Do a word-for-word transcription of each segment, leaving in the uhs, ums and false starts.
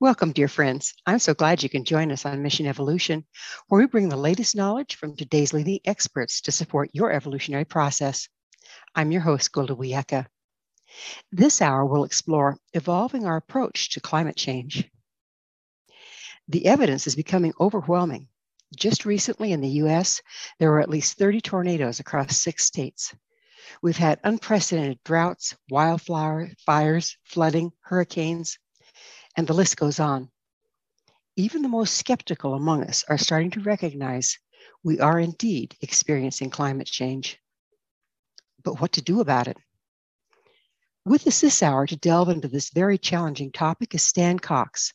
Welcome, dear friends. I'm so glad you can join us on Mission Evolution, where we bring the latest knowledge from today's leading experts to support your evolutionary process. I'm your host, Gwilda Wiyaka. This hour, we'll explore evolving our approach to climate change. The evidence is becoming overwhelming. Just recently in the U S, there were at least thirty tornadoes across six states. We've had unprecedented droughts, wildfire fires, flooding, hurricanes, and the list goes on. Even the most skeptical among us are starting to recognize we are indeed experiencing climate change. But what to do about it? With us this hour to delve into this very challenging topic is Stan Cox.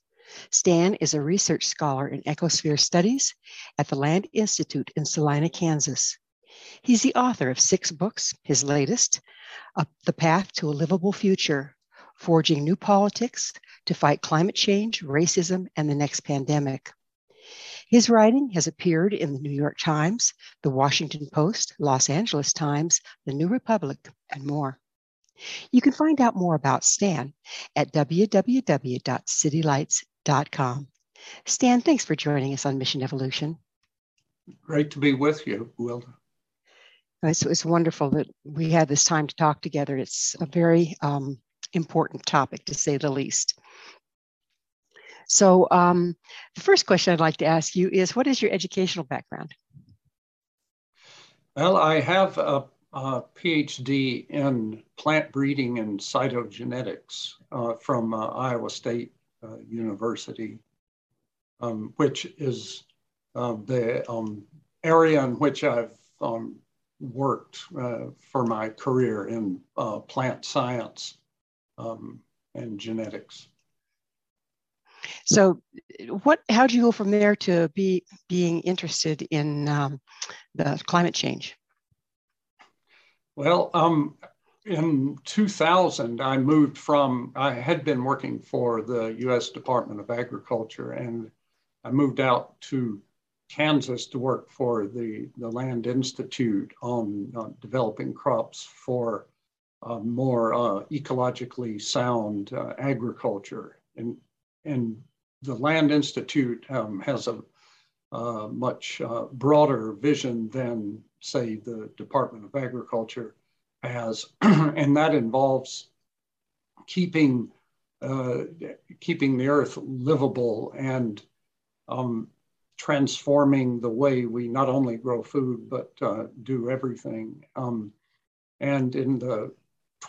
Stan is a research scholar in ecosphere studies at the Land Institute in Salina, Kansas. He's the author of six books, his latest, Up the Path to a Livable Future, Forging New Politics to Fight Climate Change, Racism, and the Next Pandemic. His writing has appeared in The New York Times, The Washington Post, Los Angeles Times, The New Republic, and more. You can find out more about Stan at w w w dot city lights dot com. Stan, thanks for joining us on Mission Evolution. Great to be with you, Gwilda. It's, it's wonderful that we had this time to talk together. It's a very um, important topic, to say the least. So um, the first question I'd like to ask you is, what is your educational background? Well, I have a, a PhD in plant breeding and cytogenetics uh, from uh, Iowa State uh, University, um, which is uh, the um, area in which I've um, worked uh, for my career in uh, plant science Um, and genetics. So, what? How do you go from there to be being interested in um, the climate change? Well, um, in two thousand, I moved from. I had been working for the U S Department of Agriculture, and I moved out to Kansas to work for the the Land Institute on uh, developing crops for Uh, more uh, ecologically sound uh, agriculture. And, and the Land Institute um, has a uh, much uh, broader vision than, say, the Department of Agriculture has. And that involves keeping, uh, keeping the earth livable and um, transforming the way we not only grow food, but uh, do everything. Um, and in the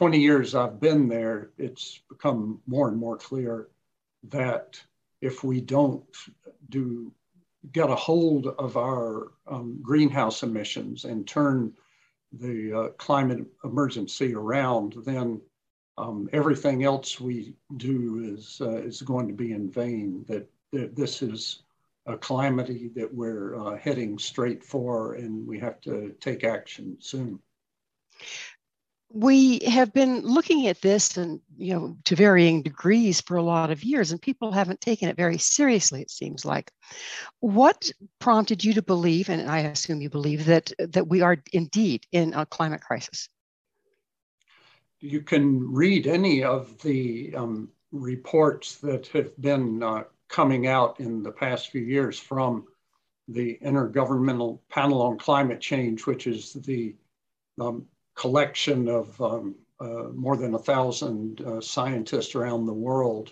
twenty years I've been there, it's become more and more clear that if we don't do get a hold of our um, greenhouse emissions and turn the uh, climate emergency around, then um, everything else we do is uh, is going to be in vain. That, that this is a calamity that we're uh, heading straight for, and we have to take action soon. We have been looking at this, and you know, to varying degrees for a lot of years, and people haven't taken it very seriously, it seems like. What prompted you to believe, and I assume you believe, that that we are indeed in a climate crisis? you can read any of the um, reports that have been uh, coming out in the past few years from the Intergovernmental Panel on Climate Change, which is the um, collection of um, uh, more than a thousand uh, scientists around the world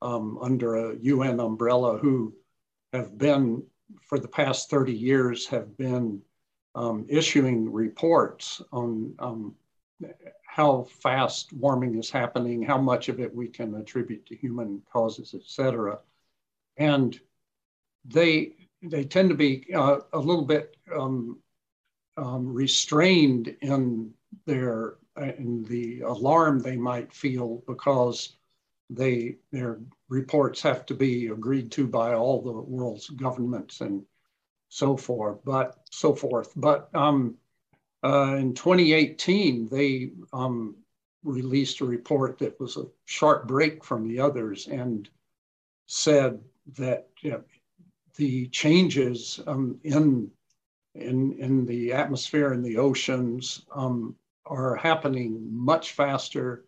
um, under a U N umbrella who have been, for the past thirty years, have been um, issuing reports on um, how fast warming is happening, how much of it we can attribute to human causes, et cetera. And they, they tend to be uh, a little bit um, um, restrained in their in the alarm they might feel, because they their reports have to be agreed to by all the world's governments and so forth. But so forth. But um, uh, in twenty eighteen, they um, released a report that was a sharp break from the others and said that, you know, the changes um, in, in, in the atmosphere and the oceans um, are happening much faster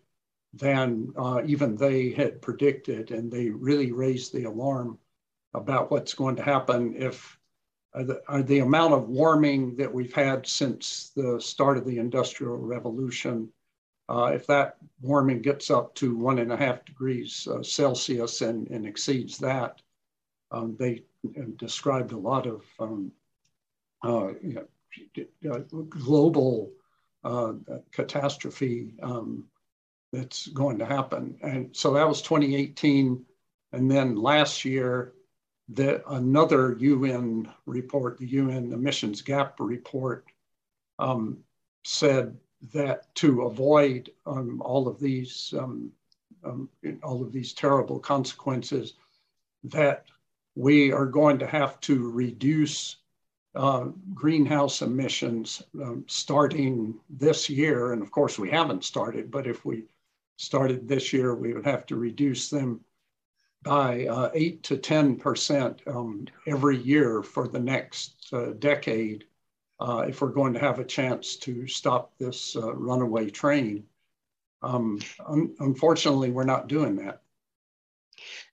than uh, even they had predicted. And they really raised the alarm about what's going to happen if uh, the, uh, the amount of warming that we've had since the start of the Industrial Revolution, uh, if that warming gets up to one and a half degrees uh, Celsius and, and exceeds that, um, they described a lot of um, uh, you know, global uh, catastrophe um, that's going to happen. And so that was twenty eighteen. And then last year, the, another U N report, the U N Emissions Gap Report, um, said that to avoid um, all of these um, um, all of these terrible consequences, that we are going to have to reduce uh, greenhouse emissions um, starting this year. And of course we haven't started, but if we started this year, we would have to reduce them by uh, eight to ten percent um, every year for the next uh, decade uh, if we're going to have a chance to stop this uh, runaway train. Um, un- unfortunately, we're not doing that.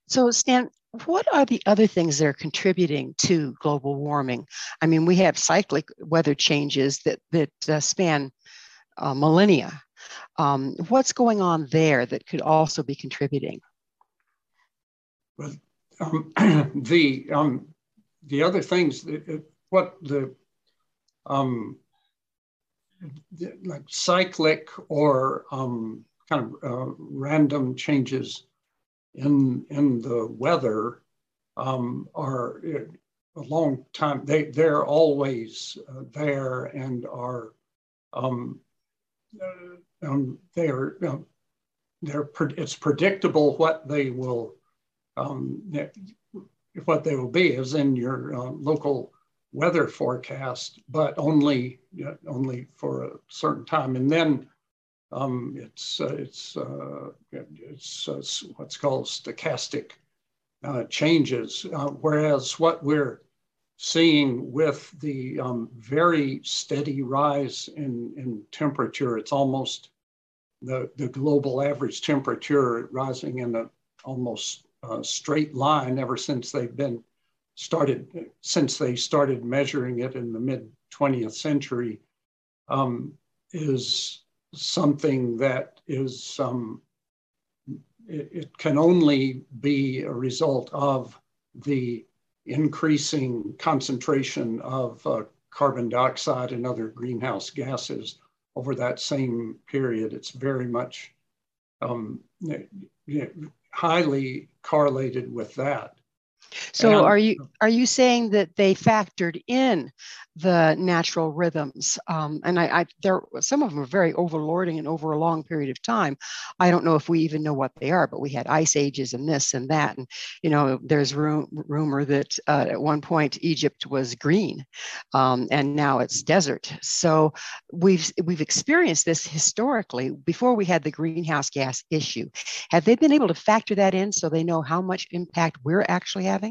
So Stan, what are the other things that are contributing to global warming? I mean, we have cyclic weather changes that, that uh, span uh, millennia. Um, what's going on there that could also be contributing? Well, um, the, um, the other things, that, what the, um, the like cyclic or um, kind of uh, random changes in in the weather um, are a long time. They they're always uh, there and are um, uh, um they're uh, they're pre- it's predictable what they will um, what they will be is in your uh, local weather forecast, but only you know, only for a certain time, and then. Um, it's uh, it's uh, it's uh, what's called stochastic uh, changes, uh, whereas what we're seeing with the um, very steady rise in, in temperature, it's almost the, the global average temperature rising in an almost uh, straight line ever since they've been started, since they started measuring it in the mid twentieth century, um, is something that is, um, it, it can only be a result of the increasing concentration of uh, carbon dioxide and other greenhouse gases over that same period. It's very much um, you know, highly correlated with that. So and, are you are you saying that they factored in the natural rhythms? Um, and I, I there some of them are very overlording and over a long period of time. I don't know if we even know what they are, but we had ice ages and this and that. And, you know, there's ru- rumor that uh, at one point Egypt was green um, and now it's desert. So we've we've experienced this historically before we had the greenhouse gas issue. Have they been able to factor that in so they know how much impact we're actually having?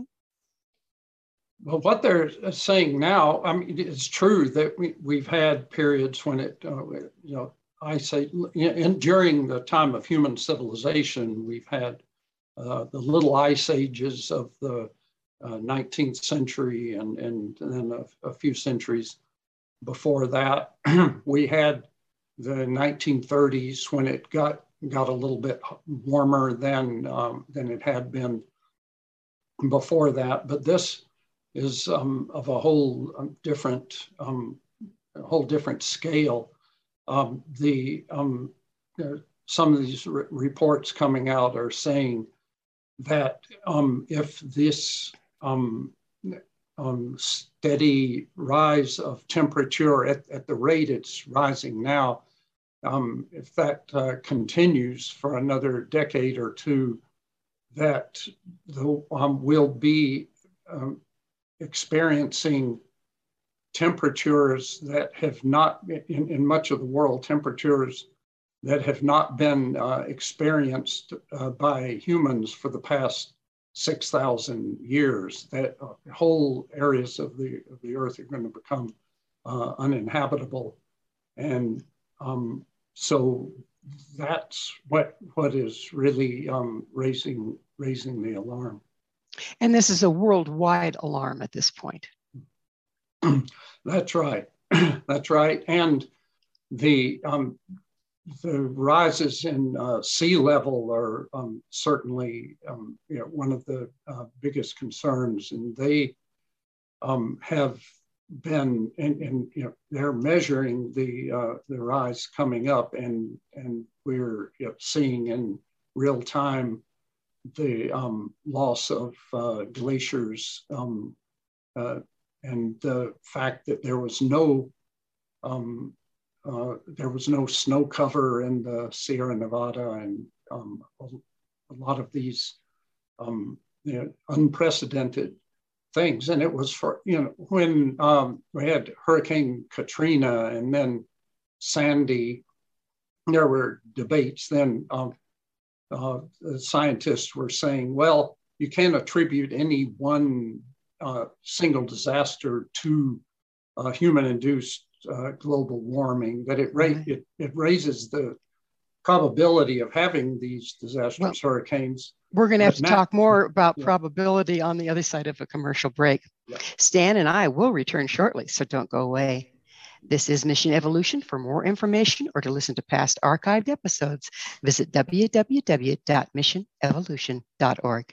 Well, what they're saying now, I mean, it's true that we, we've had periods when it, uh, you know, I say, in, during the time of human civilization, we've had uh, the little ice ages of the uh, nineteenth century and and then a, a few centuries before that. We had the nineteen thirties when it got got a little bit warmer than um, than it had been before that. But this is um, of a whole different um, a whole different scale. Um, the um, uh, some of these re reports coming out are saying that um, if this um, um, steady rise of temperature at, at the rate it's rising now, um, if that uh, continues for another decade or two, that the, um, we'll be um, experiencing temperatures that have not, in, in much of the world, temperatures that have not been uh, experienced uh, by humans for the past six thousand years, that uh, whole areas of the, of the earth are going to become uh, uninhabitable. And um, so that's what, what is really um, raising, raising the alarm. And this is a worldwide alarm at this point. That's right. That's right. And the um, the rises in uh, sea level are um, certainly um, you know, one of the uh, biggest concerns, and they um, have been, and, and you know, they're measuring the uh, the rise coming up, and and we're you know, seeing in real time the um, loss of uh, glaciers. Um, uh, And the fact that there was no um, uh, there was no snow cover in the Sierra Nevada, and um, a, a lot of these um, you know, unprecedented things. And it was for you know when um, we had Hurricane Katrina and then Sandy, there were debates. Then um, uh, the scientists were saying, well, you can't attribute any one Uh, single disaster to uh, human-induced uh, global warming, that it, ra right. it, it raises the probability of having these disastrous well, hurricanes. We're going to have to talk more about yeah. probability on the other side of a commercial break. Yeah. Stan and I will return shortly, so don't go away. This is Mission Evolution. For more information or to listen to past archived episodes, visit w w w dot mission evolution dot org.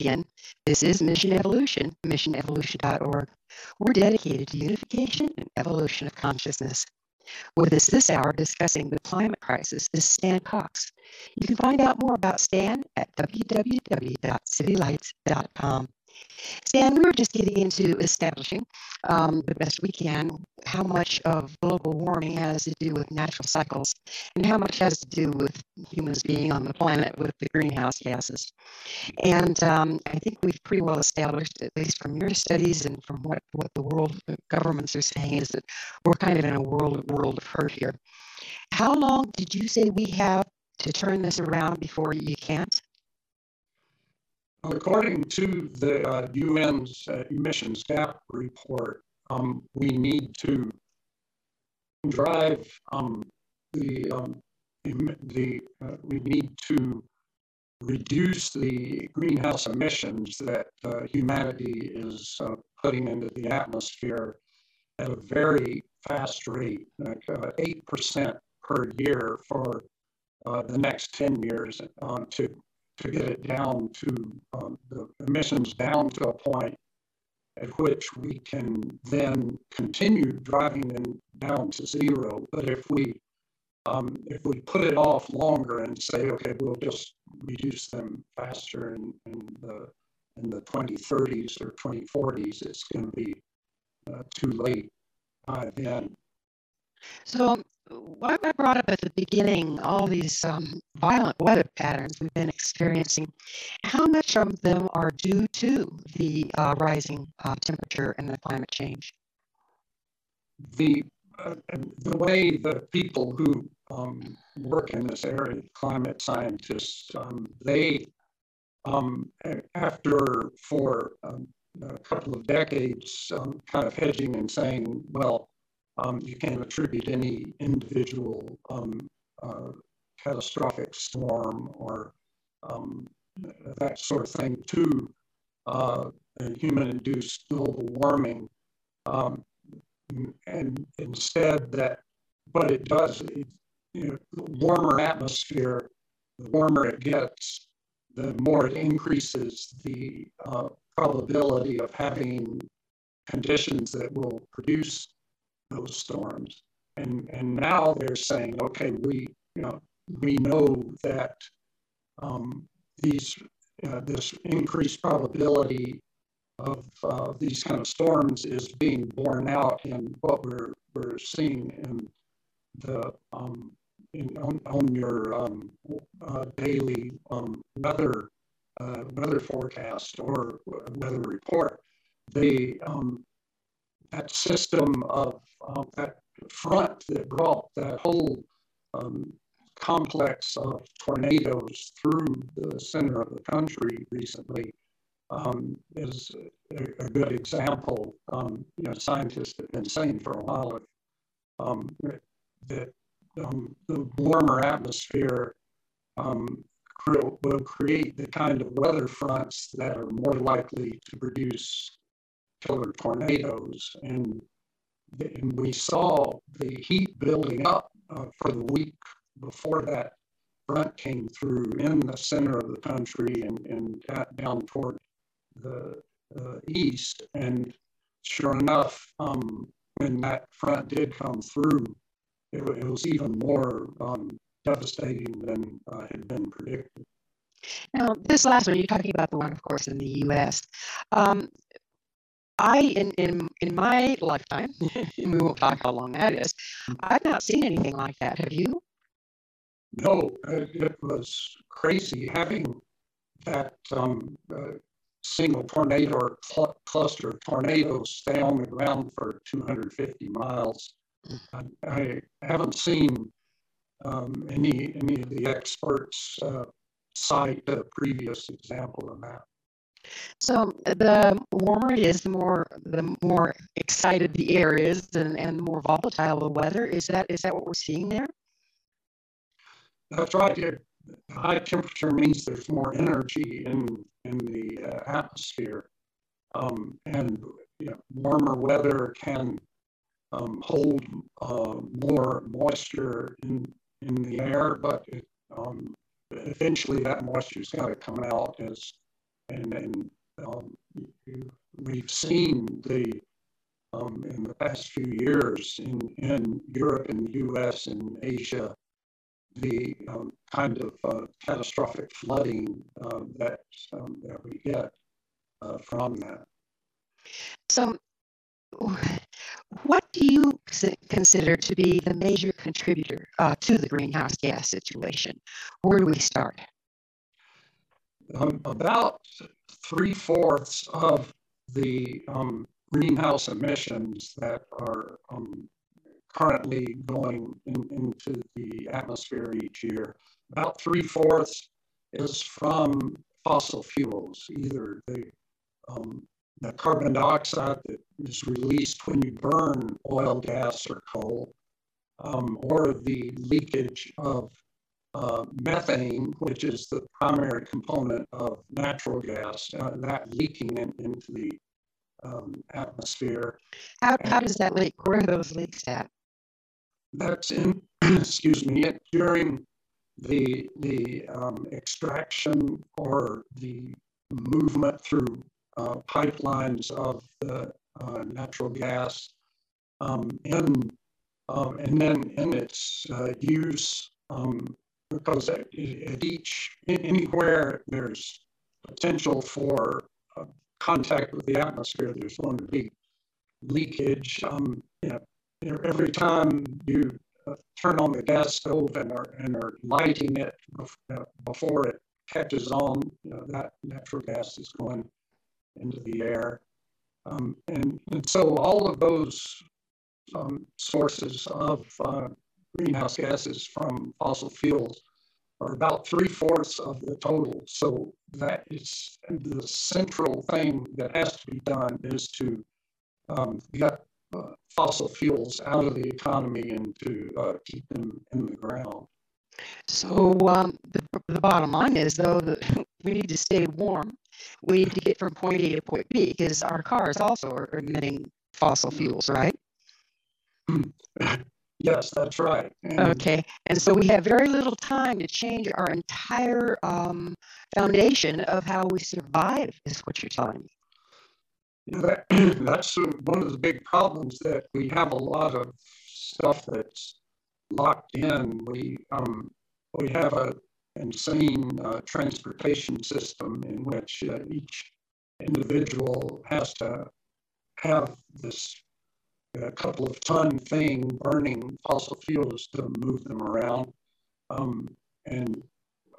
Again, this is Mission Evolution, mission evolution dot org. We're dedicated to unification and evolution of consciousness. With us this hour discussing the climate crisis is Stan Cox. You can find out more about Stan at w w w dot city lights dot com. Stan, we were just getting into establishing um, the best we can how much of global warming has to do with natural cycles and how much has to do with humans being on the planet with the greenhouse gases. And um, I think we've pretty well established, at least from your studies and from what, what the world governments are saying, is that we're kind of in a world, world of hurt here. How long did you say we have to turn this around before you can't? According to the uh, U N's uh, Emissions Gap Report, um, we need to drive um, the, um, the uh, we need to reduce the greenhouse emissions that uh, humanity is uh, putting into the atmosphere at a very fast rate, like uh, eight percent per year for uh, the next ten years on um, to to get it down to um, the emissions down to a point at which we can then continue driving them down to zero. But if we um, if we put it off longer and say, okay, we'll just reduce them faster and, and the in the twenty thirties or twenty forties, it's going to be uh, too late by then. So what I brought up at the beginning, all these um, violent weather patterns we've been experiencing, how much of them are due to the uh, rising uh, temperature and the climate change? The, uh, the way the people who um, work in this area, climate scientists, um, they, um, after for um, a couple of decades, um, kind of hedging and saying, well, Um, you can't attribute any individual um, uh, catastrophic storm or um, that sort of thing to uh, human-induced global warming. Um, and instead that, but it does, it, you know, the warmer atmosphere, the warmer it gets, the more it increases the uh, probability of having conditions that will produce those storms. And and now they're saying, okay, we you know we know that um, these uh, this increased probability of uh, these kind of storms is being borne out in what we're we're seeing in the um, in, on, on your um, uh, daily um, weather uh, weather forecast or weather report. The um, that system of um, that front that brought that whole um, complex of tornadoes through the center of the country recently um, is a, a good example. Um, you know, scientists have been saying for a while um, that um, the warmer atmosphere um, cre will create the kind of weather fronts that are more likely to produce killer tornadoes, and, and we saw the heat building up uh, for the week before that front came through in the center of the country and, and got down toward the uh, east. And sure enough, um, when that front did come through, it, it was even more um, devastating than uh, had been predicted. Now, this last one, you're talking about the one, of course, in the U S Um, I, in, in, in my lifetime, we won't talk how long that is, I've not seen anything like that. Have you? No, it, it was crazy having that um, uh, single tornado or cl cluster of tornadoes stay on the ground for two hundred fifty miles. Mm. I, I haven't seen um, any, any of the experts uh, cite a previous example of that. So the warmer it is, the more the more excited the air is, and, and the more volatile the weather. Is that is that what we're seeing there? That's right. It, high temperature means there's more energy in in the uh, atmosphere, um, and you know, warmer weather can um, hold uh, more moisture in in the air, but it, um, eventually that moisture's got to come out as And, and um, we've seen the, um, in the past few years in, in Europe and the U S and Asia, the um, kind of uh, catastrophic flooding uh, that, um, that we get uh, from that. So what do you consider to be the major contributor uh, to the greenhouse gas situation? Where do we start? Um, about three-fourths of the um, greenhouse emissions that are um, currently going in, into the atmosphere each year, about three-fourths is from fossil fuels, either the, um, the carbon dioxide that is released when you burn oil, gas, or coal, um, or the leakage of Uh, methane, which is the primary component of natural gas, uh, that leaking in, into the um, atmosphere. How, how does that leak? Where are those leaks at? That's in, excuse me, it, during the, the um, extraction or the movement through uh, pipelines of the uh, natural gas, um, in, um, and then in its uh, use. Um, Because at each, anywhere there's potential for uh, contact with the atmosphere, there's going to be leakage. Um, you know, every time you uh, turn on the gas stove and are, and are lighting it bef- uh, before it catches on, you know, that natural gas is going into the air. Um, and, and so all of those um, sources of uh, greenhouse gases from fossil fuels are about three-fourths of the total. So that is the central thing that has to be done, is to um, get uh, fossil fuels out of the economy and to uh, keep them in the ground. So um, the, the bottom line is, though, that we need to stay warm. We need to get from point A to point B, because our cars also are emitting fossil fuels, right? Yes, that's right. And okay. And so we have very little time to change our entire um, foundation of how we survive, is what you're telling me. Yeah, that, that's one of the big problems, that we have a lot of stuff that's locked in. We, um, we have a insane uh, transportation system in which uh, each individual has to have this a couple of ton thing burning fossil fuels to move them around. Um, and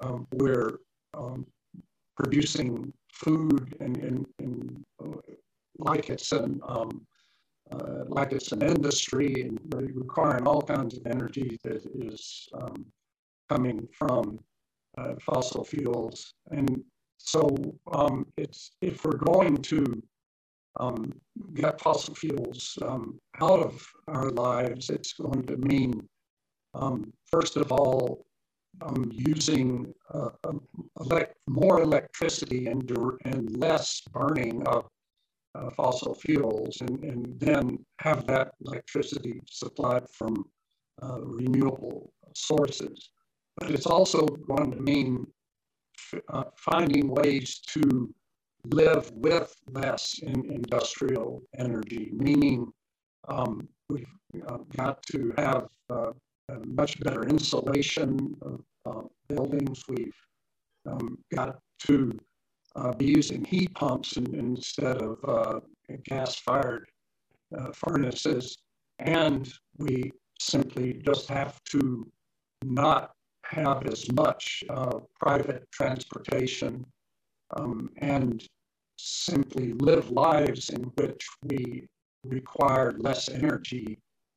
um, we're um, producing food and, and, and uh, like it's an um, uh, like it's an industry, and requiring all kinds of energy that is um, coming from uh, fossil fuels. And so um, it's if we're going to Um, get fossil fuels um, out of our lives, it's going to mean, um, first of all, um, using uh, elect- more electricity and, and less burning of uh, fossil fuels, and, and then have that electricity supplied from uh, renewable sources. But it's also going to mean f- uh, finding ways to live with less in industrial energy, meaning um, we've uh, got to have uh, much better insulation of uh, buildings. We've um, got to uh, be using heat pumps in, instead of uh, gas-fired uh, furnaces, and we simply just have to not have as much uh, private transportation, Um, and simply live lives in which we require less energy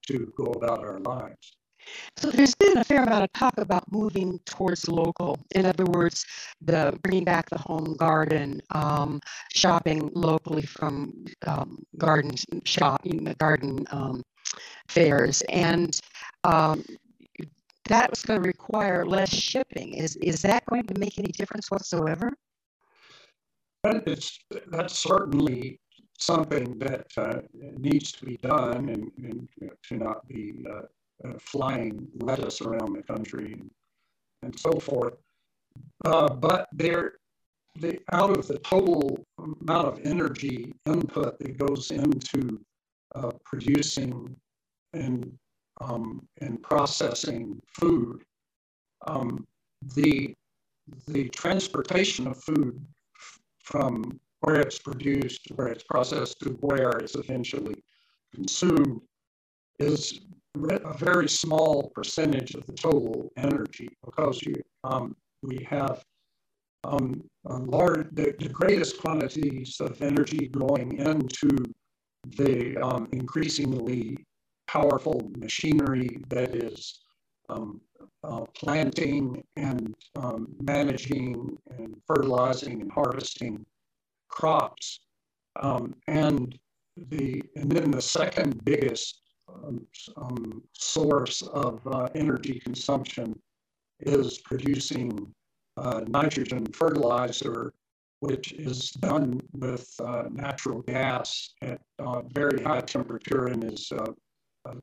to go about our lives. So there's been a fair amount of talk about moving towards local. In other words, the bringing back the home garden, um, shopping locally from um, garden shop, garden um, fairs, and um, that was going to require less shipping. Is is that going to make any difference whatsoever? But it's, that's certainly something that uh, needs to be done, and, and you know, to not be uh, uh, flying lettuce around the country and, and so forth. Uh, but they're, they, out of the total amount of energy input that goes into uh, producing and, um, and processing food, um, the, the transportation of food from where it's produced, where it's processed, to where it's eventually consumed, is a very small percentage of the total energy, because you, um, we have um, a large, the, the greatest quantities of energy going into the um, increasingly powerful machinery that is Um, uh, planting and um, managing and fertilizing and harvesting crops. Um, and the and then the second biggest um, um, source of uh, energy consumption is producing uh, nitrogen fertilizer, which is done with uh, natural gas at uh, very high temperature, and is uh, uh,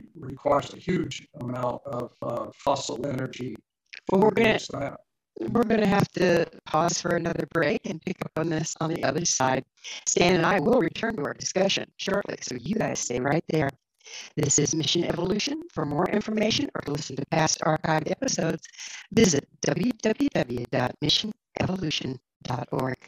it requires a huge amount of uh, fossil energy. Well, we're going to we're going to have to pause for another break and pick up on this on the other side. Stan and I will return to our discussion shortly, so you guys stay right there. This is Mission Evolution. For more information or to listen to past archived episodes, visit w w w dot mission evolution dot org.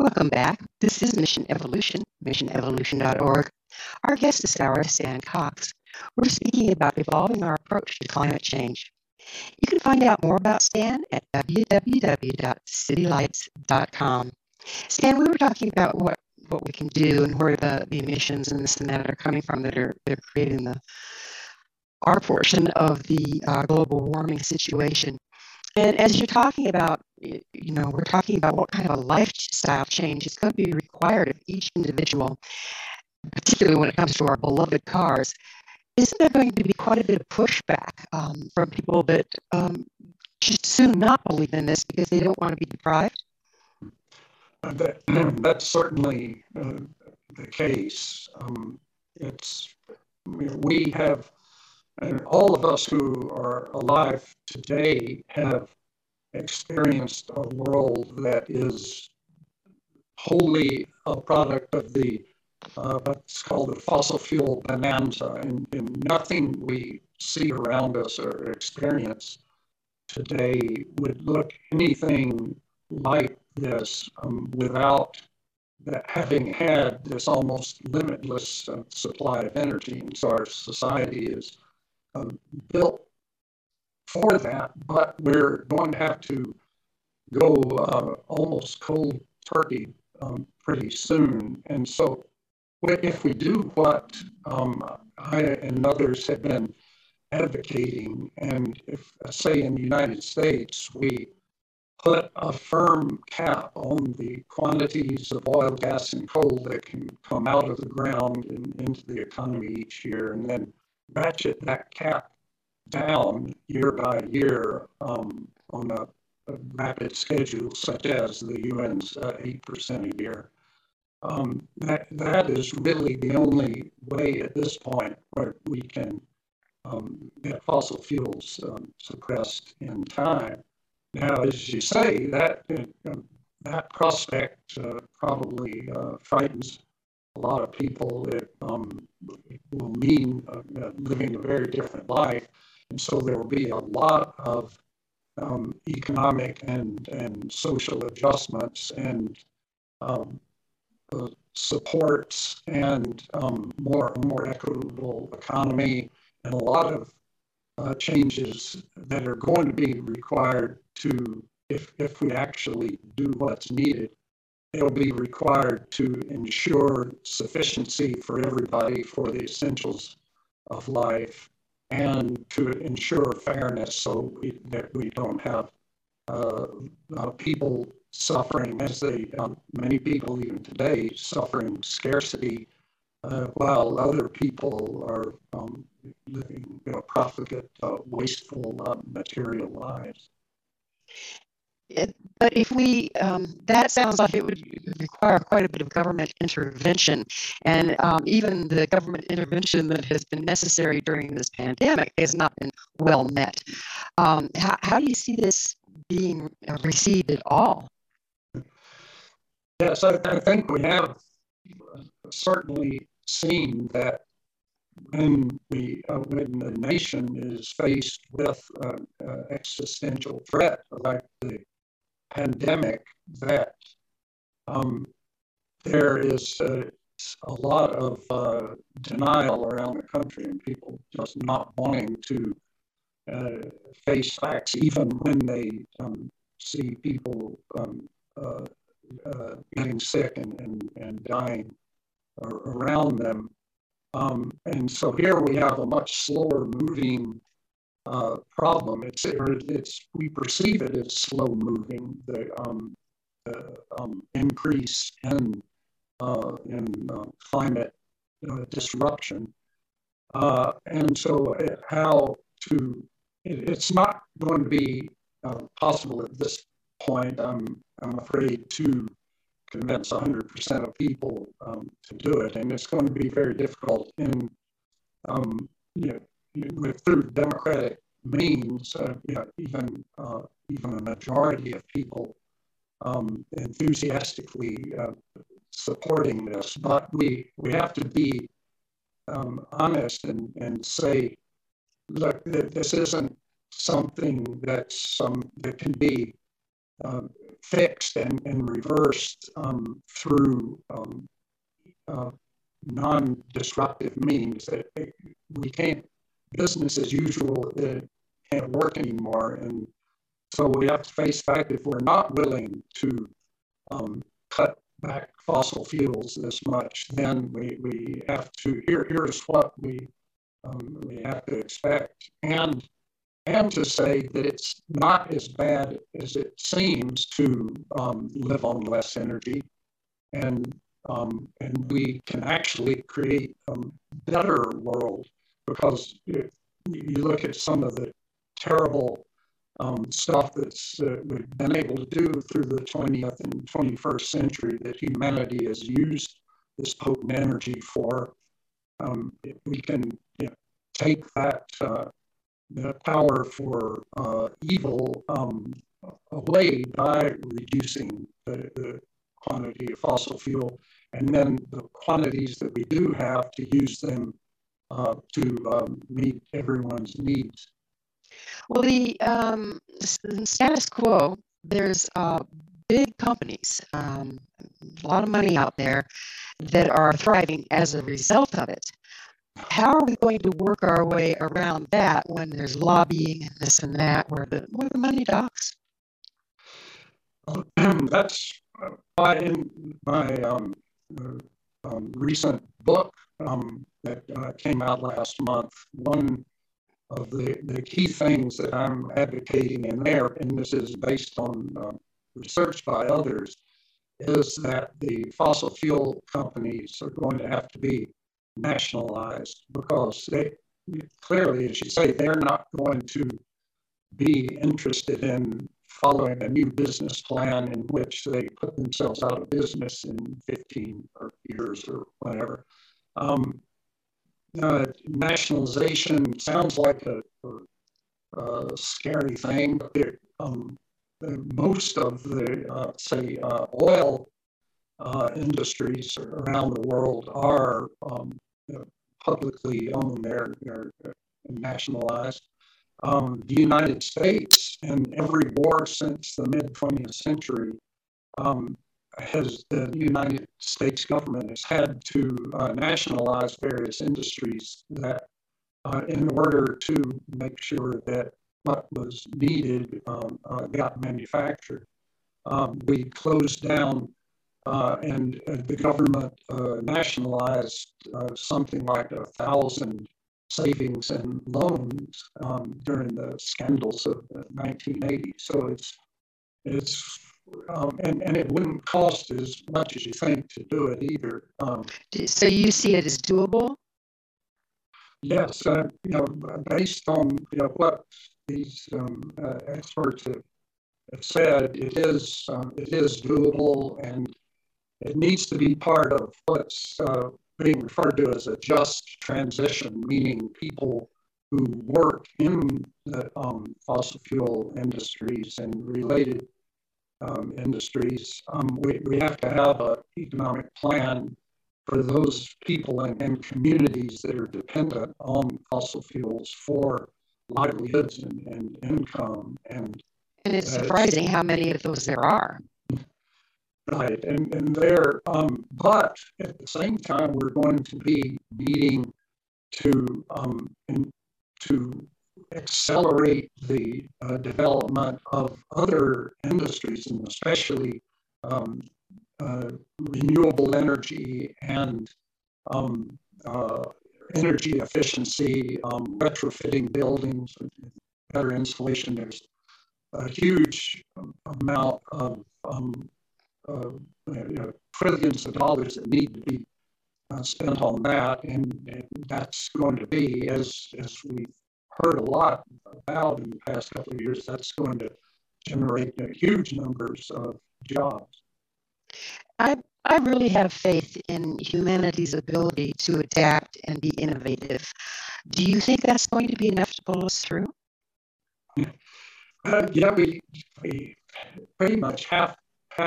Welcome back. This is Mission Evolution, mission evolution dot org. Our guest this hour is Stan Cox. We're speaking about evolving our approach to climate change. You can find out more about Stan at w w w dot city lights dot com. Stan, we were talking about what, what we can do and where the, the emissions and this and that are coming from that are they're creating the our portion of the uh, global warming situation. And as you're talking about, you know, we're talking about what kind of a lifestyle change is going to be required of each individual, particularly when it comes to our beloved cars. Isn't there going to be quite a bit of pushback um, from people that um, should soon not believe in this because they don't want to be deprived? Uh, that, that's certainly uh, the case. Um, it's, we have, and all of us who are alive today have experienced a world that is wholly a product of the, uh, what's called the fossil fuel bonanza, and, and nothing we see around us or experience today would look anything like this um, without that having had this almost limitless uh, supply of energy. And so our society is Uh, built for that, but we're going to have to go uh, almost cold turkey um, pretty soon. And so if we do what um, I and others have been advocating, and if, say, in the United States, we put a firm cap on the quantities of oil, gas, and coal that can come out of the ground and into the economy each year, and then ratchet that cap down year by year um, on a, a rapid schedule, such as the U N's uh, eight percent a year. Um, that, that is really the only way at this point where we can um, get fossil fuels um, suppressed in time. Now, as you say, that, uh, that prospect uh, probably uh, frightens a lot of people. It um, will mean uh, living a very different life. And so there will be a lot of um, economic and, and social adjustments and um, uh, supports and um, more more equitable economy and a lot of uh, changes that are going to be required to, if, if we actually do what's needed, it'll be required to ensure sufficiency for everybody for the essentials of life and to ensure fairness so we, that we don't have uh, uh, people suffering, as they, um, many people even today, suffering scarcity uh, while other people are um, living you know, profligate, uh, wasteful, uh, material lives. It, but if we, um, that sounds like it would require quite a bit of government intervention. And um, even the government intervention that has been necessary during this pandemic has not been well met. Um, how, how do you see this being received at all? Yes, I, I think we have certainly seen that when, we, uh, when the nation is faced with an uh, uh, existential threat like the pandemic, that um, there is a, a lot of uh, denial around the country and people just not wanting to uh, face facts, even when they um, see people um, uh, uh, getting sick and, and, and dying around them. Um, and so here we have a much slower moving uh, problem. It's, it's, we perceive it as slow moving, the um, uh, um, increase in, uh, in uh, climate uh, disruption. Uh, and so it, how to, it, it's not going to be uh, possible at this point, I'm, I'm afraid, to convince one hundred percent of people um, to do it, and it's going to be very difficult. In um, you know, with through democratic means, uh, you know, even uh, even a majority of people um, enthusiastically uh, supporting this. But we we have to be um, honest and and say, look, this isn't something that's um, that can be. Uh, fixed and, and reversed um, through um, uh, non-disruptive means, that we can't, business as usual it can't work anymore. And so we have to face the fact, if we're not willing to um, cut back fossil fuels this much, then we, we have to, here, here's what we, um, we have to expect. And and to say that it's not as bad as it seems to um, live on less energy, and um, and we can actually create a better world, because if you look at some of the terrible um, stuff that's uh, we've been able to do through the twentieth and twenty-first century that humanity has used this potent energy for, um, we can you know, take that uh, the power for uh, evil um, away by reducing the, the quantity of fossil fuel, and then the quantities that we do have to use them uh, to um, meet everyone's needs. Well, the um, status quo, there's uh, big companies, um, a lot of money out there that are thriving as a result of it. How are we going to work our way around that when there's lobbying and this and that, where the, where the money docks? Um, that's why in my um, uh, um, recent book um, that uh, came out last month, one of the, the key things that I'm advocating in there, and this is based on uh, research by others, is that the fossil fuel companies are going to have to be nationalized, because they clearly, as you say, they're not going to be interested in following a new business plan in which they put themselves out of business in fifteen or years or whatever. Um, uh, nationalization sounds like a, a, a scary thing, but um, most of the, uh, say, uh, oil Uh, industries around the world are um, publicly owned. They're, they're nationalized. Um, the United States, in every war since the mid twentieth century, um, has the United States government has had to uh, nationalize various industries that, uh, in order to make sure that what was needed um, uh, got manufactured. Um, we closed down. Uh, and uh, the government uh, nationalized uh, something like a thousand savings and loans um, during the scandals of the nineteen eighties. So it's, it's um, and, and it wouldn't cost as much as you think to do it either. Um, so you see it as doable? Yes, uh, you know, based on you know, what these um, uh, experts have said, it is, um, it is doable, and it needs to be part of what's uh, being referred to as a just transition, meaning people who work in the um, fossil fuel industries and related um, industries. Um, we, we have to have an economic plan for those people and, and communities that are dependent on fossil fuels for livelihoods and, and income. And, and it's surprising uh, how many of those there are. Right, and, and there, um, but at the same time, we're going to be needing to um, in, to accelerate the uh, development of other industries, and especially um, uh, renewable energy and um, uh, energy efficiency, um, retrofitting buildings, better insulation. There's a huge amount of um, Uh, you know, trillions of dollars that need to be uh, spent on that, and, and that's going to be, as, as we've heard a lot about in the past couple of years, that's going to generate uh, huge numbers of jobs. I, I really have faith in humanity's ability to adapt and be innovative. Do you think that's going to be enough to pull us through? Uh, yeah, we, we pretty much have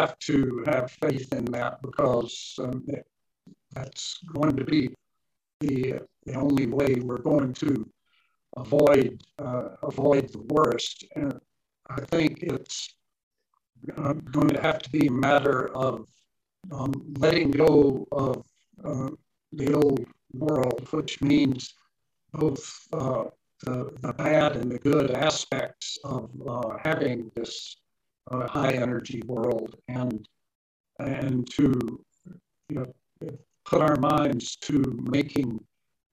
have to have faith in that, because um, that's going to be the, the only way we're going to avoid uh, avoid the worst. And I think it's uh, going to have to be a matter of um, letting go of uh, the old world, which means both uh, the, the bad and the good aspects of uh, having this uh, high energy world, and and to you know, put our minds to making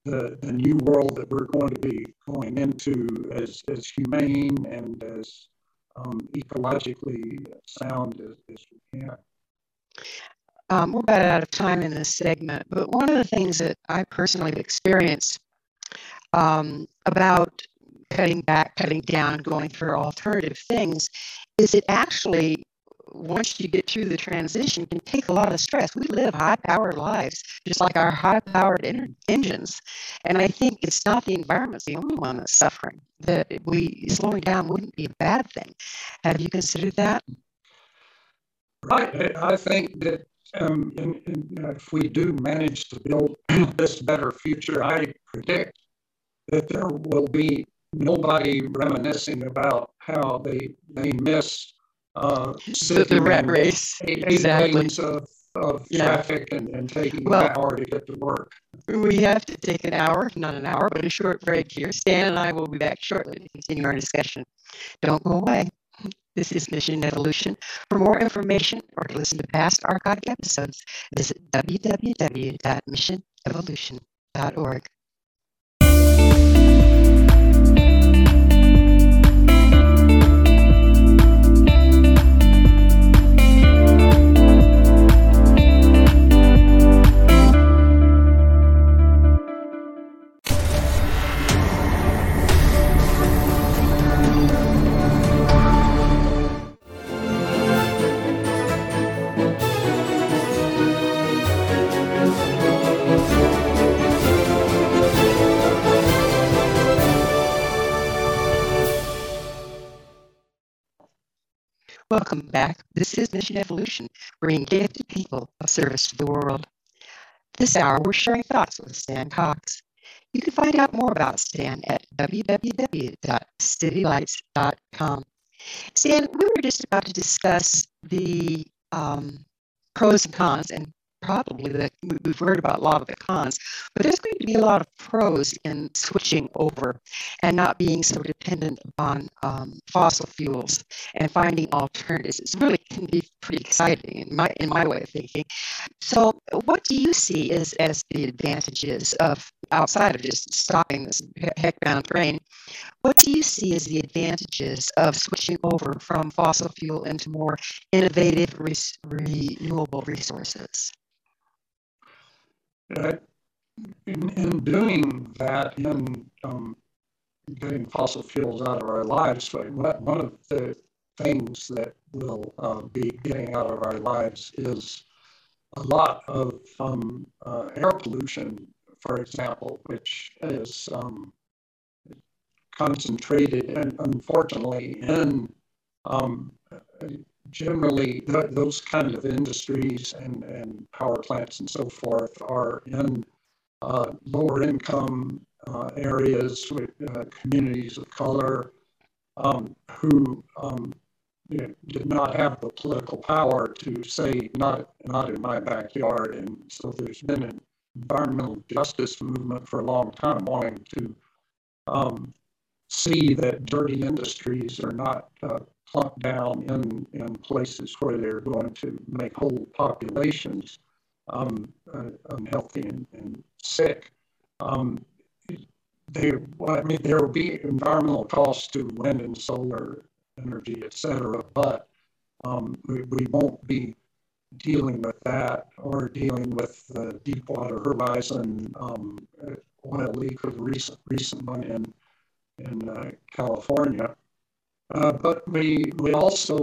the, the new world that we're going to be going into as, as humane and as um, ecologically sound as, as we can. Um, we're about out of time in this segment, but one of the things that I personally have experienced um, about cutting back, cutting down, going for alternative things is it actually, once you get through the transition, can take a lot of stress. We live high-powered lives, just like our high-powered en engines. And I think it's not the environment's the only one that's suffering. That we slowing down wouldn't be a bad thing. Have you considered that? Right. I think that um, in, in, uh, if we do manage to build this better future, I predict that there will be nobody reminiscing about how they, they missed Uh, so the rat race, eight, exactly. Eight of, of yeah. traffic and, and taking well, an hour to get to work. We have to take an hour, not an hour, but a short break here. Stan and I will be back shortly to continue our discussion. Don't go away. This is Mission Evolution. For more information or to listen to past archived episodes, visit w w w dot mission evolution dot org. Welcome back. This is Mission Evolution, bringing gifted people of service to the world. This hour, we're sharing thoughts with Stan Cox. You can find out more about Stan at w w w dot city lights dot com. Stan, we were just about to discuss the um, pros and cons, and probably the, we've heard about a lot of the cons, but there's going to be a lot of pros in switching over and not being so dependent on um, fossil fuels and finding alternatives. It really can be pretty exciting in my, in my way of thinking. So what do you see as, as the advantages of, outside of just stopping this heck-bound train, what do you see as the advantages of switching over from fossil fuel into more innovative re renewable resources? Uh, in, in doing that, in um, getting fossil fuels out of our lives, one of the things that we'll uh, be getting out of our lives is a lot of um, uh, air pollution, for example, which is um, concentrated, and unfortunately, in um, generally th those kind of industries and, and power plants and so forth are in uh, lower income uh, areas with uh, communities of color um, who um, you know, did not have the political power to say, not, not in my backyard. And so there's been an environmental justice movement for a long time wanting to um, see that dirty industries are not uh, plunked down in, in places where they're going to make whole populations um, uh, unhealthy and, and sick. Um, they, well, I mean, there will be environmental costs to wind and solar energy, et cetera, but um, we, we won't be dealing with that or dealing with the Deepwater Horizon um, oil leak or the recent, recent one in in uh, California. Uh, but we, we also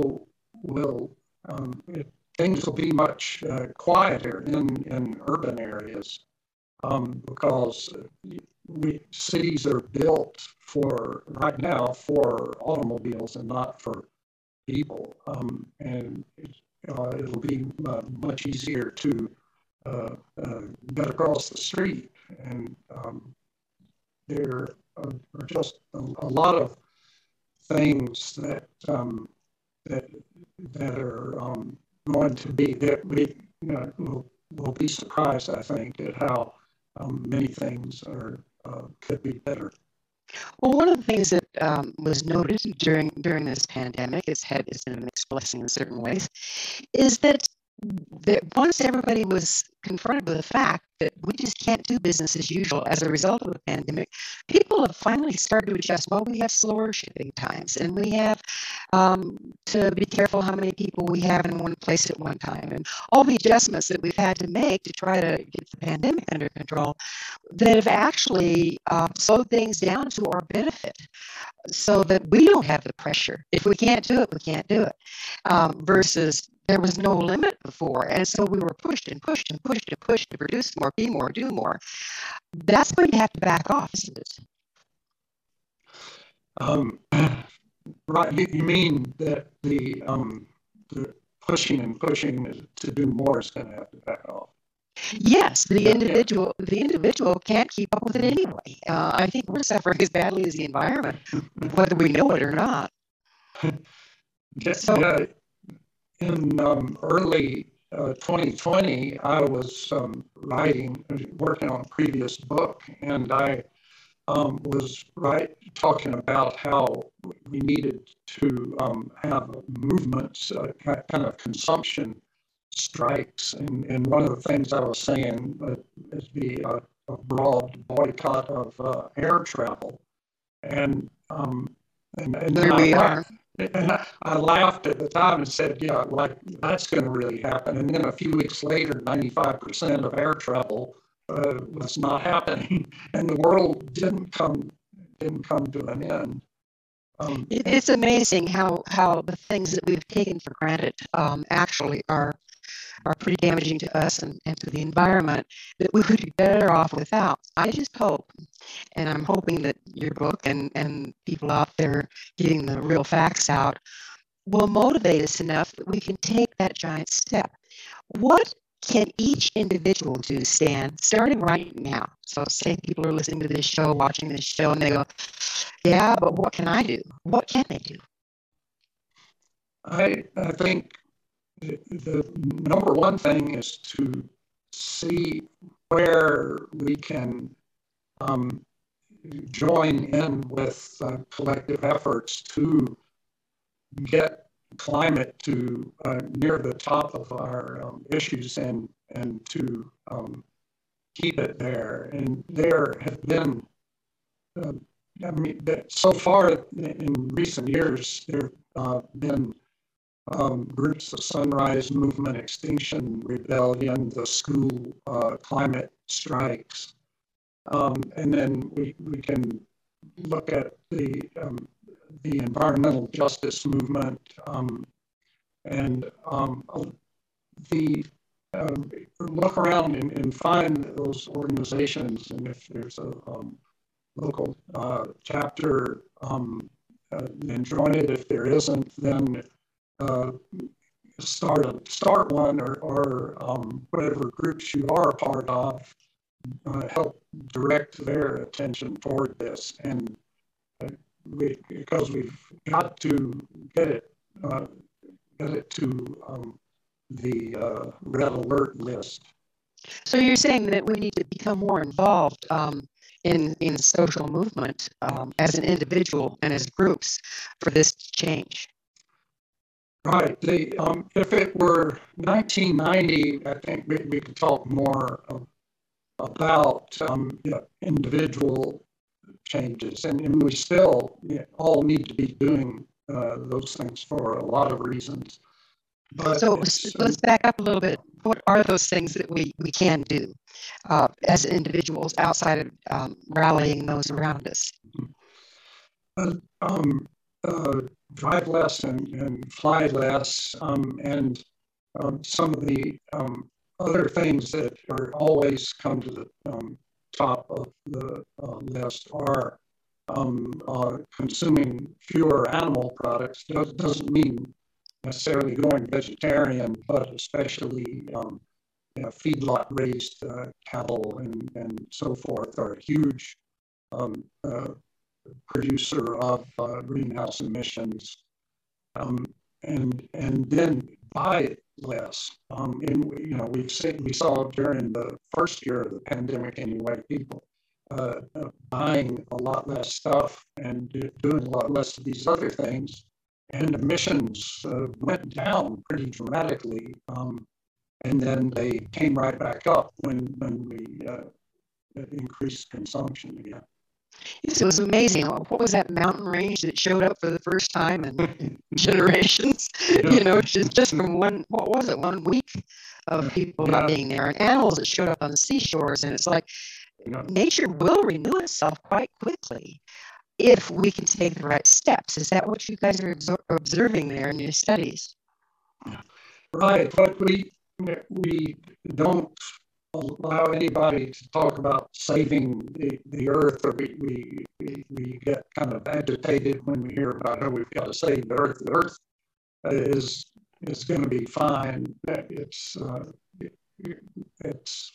will, um, it, things will be much uh, quieter in, in urban areas um, because we, cities are built for, right now, for automobiles and not for people. Um, and it, uh, it'll be uh, much easier to uh, uh, get across the street. And um, there are just a, a lot of things that um, that that are um, going to be, that we you know, will, will be surprised, I think, at how um, many things are uh, could be better. Well, one of the things that um, was noted during during this pandemic, it's had it's been an expressing in certain ways, is that, that once everybody was confronted with the fact that we just can't do business as usual as a result of the pandemic, people have finally started to adjust. Well, we have slower shipping times, and we have um, to be careful how many people we have in one place at one time, and all the adjustments that we've had to make to try to get the pandemic under control that have actually uh, slowed things down to our benefit so that we don't have the pressure. If we can't do it, we can't do it, um, versus there was no limit before. And so we were pushed and pushed and pushed Push to push to produce more, be more, do more. That's when you have to back off, isn't it? Um, right. You, you mean that the, um, the pushing and pushing to do more is going to have to back off? Yes, the individual the individual can't keep up with it anyway. Uh, I think we're suffering as badly as the environment, whether we know it or not. Just, so, uh, in um, early. Uh, twenty twenty, I was um, writing, working on a previous book, and I um, was right talking about how we needed to um, have movements, uh, kind of consumption strikes. And, and one of the things I was saying uh, is the uh, a broad boycott of uh, air travel, and um, and, and then here we I, are. And I, I laughed at the time and said, yeah, like, that's going to really happen. And then a few weeks later, ninety-five percent of air travel uh, was not happening. And the world didn't come didn't come to an end. Um, it's amazing how, how the things that we've taken for granted um, actually are are pretty damaging to us and, and to the environment that we would be better off without. I just hope, and I'm hoping that your book and, and people out there getting the real facts out will motivate us enough that we can take that giant step. What can each individual do, Stan, starting right now? So say people are listening to this show, watching this show, and they go, yeah, but what can I do? What can they do? I, I think the number one thing is to see where we can um, join in with uh, collective efforts to get climate to uh, near the top of our um, issues and, and to um, keep it there. And there have been, uh, I mean, that so far in recent years, there have uh, been Um, groups, the Sunrise Movement, Extinction Rebellion, the School uh, Climate Strikes. Um, and then we, we can look at the, um, the environmental justice movement um, and um, the, uh, look around and, and find those organizations. And if there's a um, local uh, chapter, um, uh, then join it. If there isn't, then Uh, start a, start one or, or um, whatever groups you are a part of, uh, help direct their attention toward this. And uh, we, because we've got to get it, uh, get it to um, the uh, red alert list. So you're saying that we need to become more involved um, in, in social movement um, as an individual and as groups for this change. Right. The, um, if it were nineteen ninety, I think we, we could talk more of, about um, you know, individual changes. And, and we still you know, all need to be doing uh, those things for a lot of reasons. But so let's back up a little bit. What are those things that we, we can do uh, as individuals outside of um, rallying those around us? Uh, um, uh, drive less and, and fly less, um, and um, some of the um, other things that are always come to the um, top of the uh, list are um, uh, consuming fewer animal products. Does, doesn't mean necessarily going vegetarian, but especially um, you know, feedlot raised uh, cattle and, and so forth are a huge um, uh, producer of uh, greenhouse emissions. Um, and and then buy it less. Um, and you know, we've seen, we saw during the first year of the pandemic anyway, people uh, uh, buying a lot less stuff and do, doing a lot less of these other things, and emissions uh, went down pretty dramatically. Um, and then they came right back up when when we uh, increased consumption again. Yes, it was amazing. What was that mountain range that showed up for the first time in generations? Yeah. You know, just, just from one, what was it, one week of people yeah. not being there. And animals that showed up on the seashores. And it's like, yeah. nature will renew itself quite quickly if we can take the right steps. Is that what you guys are obser observing there in your studies? Right, but we, we don't allow anybody to talk about saving the, the earth, or we, we, we, we get kind of agitated when we hear about, oh, we've got to save the earth. The earth is, is going to be fine. It's, uh, it, it's,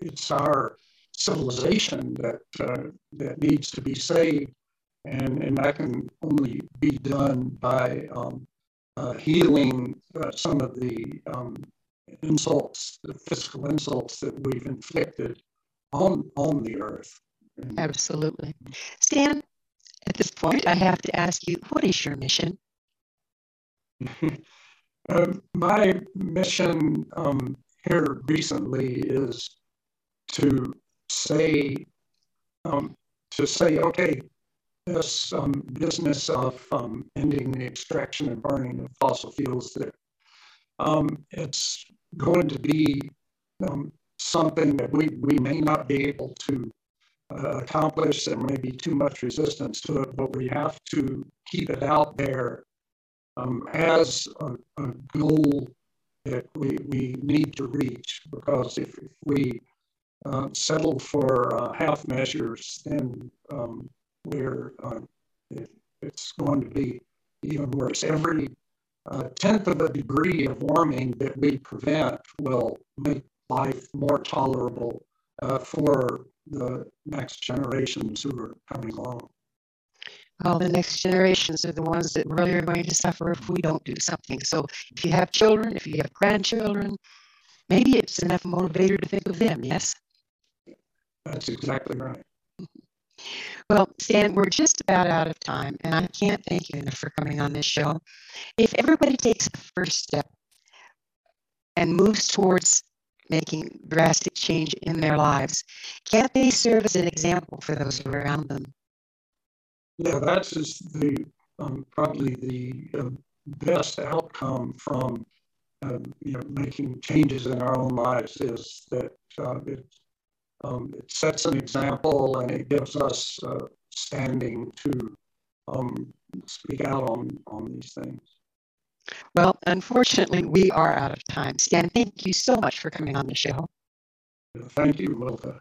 it's our civilization that, uh, that needs to be saved, and, and that can only be done by um, uh, healing uh, some of the um, insults, the fiscal insults that we've inflicted on on the earth. Absolutely. Stan, at this point, I have to ask you, what is your mission? um, my mission um, here recently is to say, um, to say, okay, this um, business of um, ending the extraction and burning of fossil fuels, that um, it's going to be um, something that we, we may not be able to uh, accomplish. There may be too much resistance to it, but we have to keep it out there um, as a, a goal that we, we need to reach, because if, if we uh, settle for uh, half measures, then um, we're, uh, it, it's going to be even worse. Every A tenth of a degree of warming that we prevent will make life more tolerable uh, for the next generations who are coming along. Well, the next generations are the ones that really are going to suffer if we don't do something. So if you have children, if you have grandchildren, maybe it's enough motivator to think of them, yes? That's exactly right. Well, Stan, we're just about out of time, and I can't thank you enough for coming on this show. If everybody takes the first step and moves towards making drastic change in their lives, can't they serve as an example for those around them? Yeah, that's just the, um, probably the uh, best outcome from uh, you know, making changes in our own lives, is that uh, it's Um, it sets an example, and it gives us uh, standing to um, speak out on, on these things. Well, unfortunately, we are out of time. Stan, thank you so much for coming on the show. Thank you, Gwilda.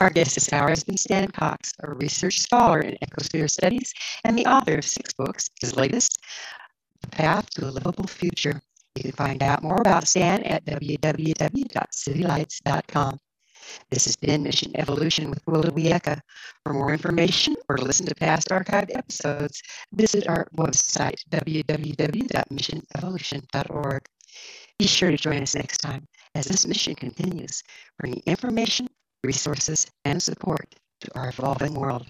Our guest this hour has been Stan Cox, a research scholar in ecosphere studies and the author of six books, his latest, The Path to a Livable Future. You can find out more about Stan at w w w dot city lights dot com. This has been Mission Evolution with Gwilda Wiyaka. For more information or to listen to past archived episodes, visit our website, w w w dot mission evolution dot org. Be sure to join us next time as this mission continues, bringing information, resources, and support to our evolving world.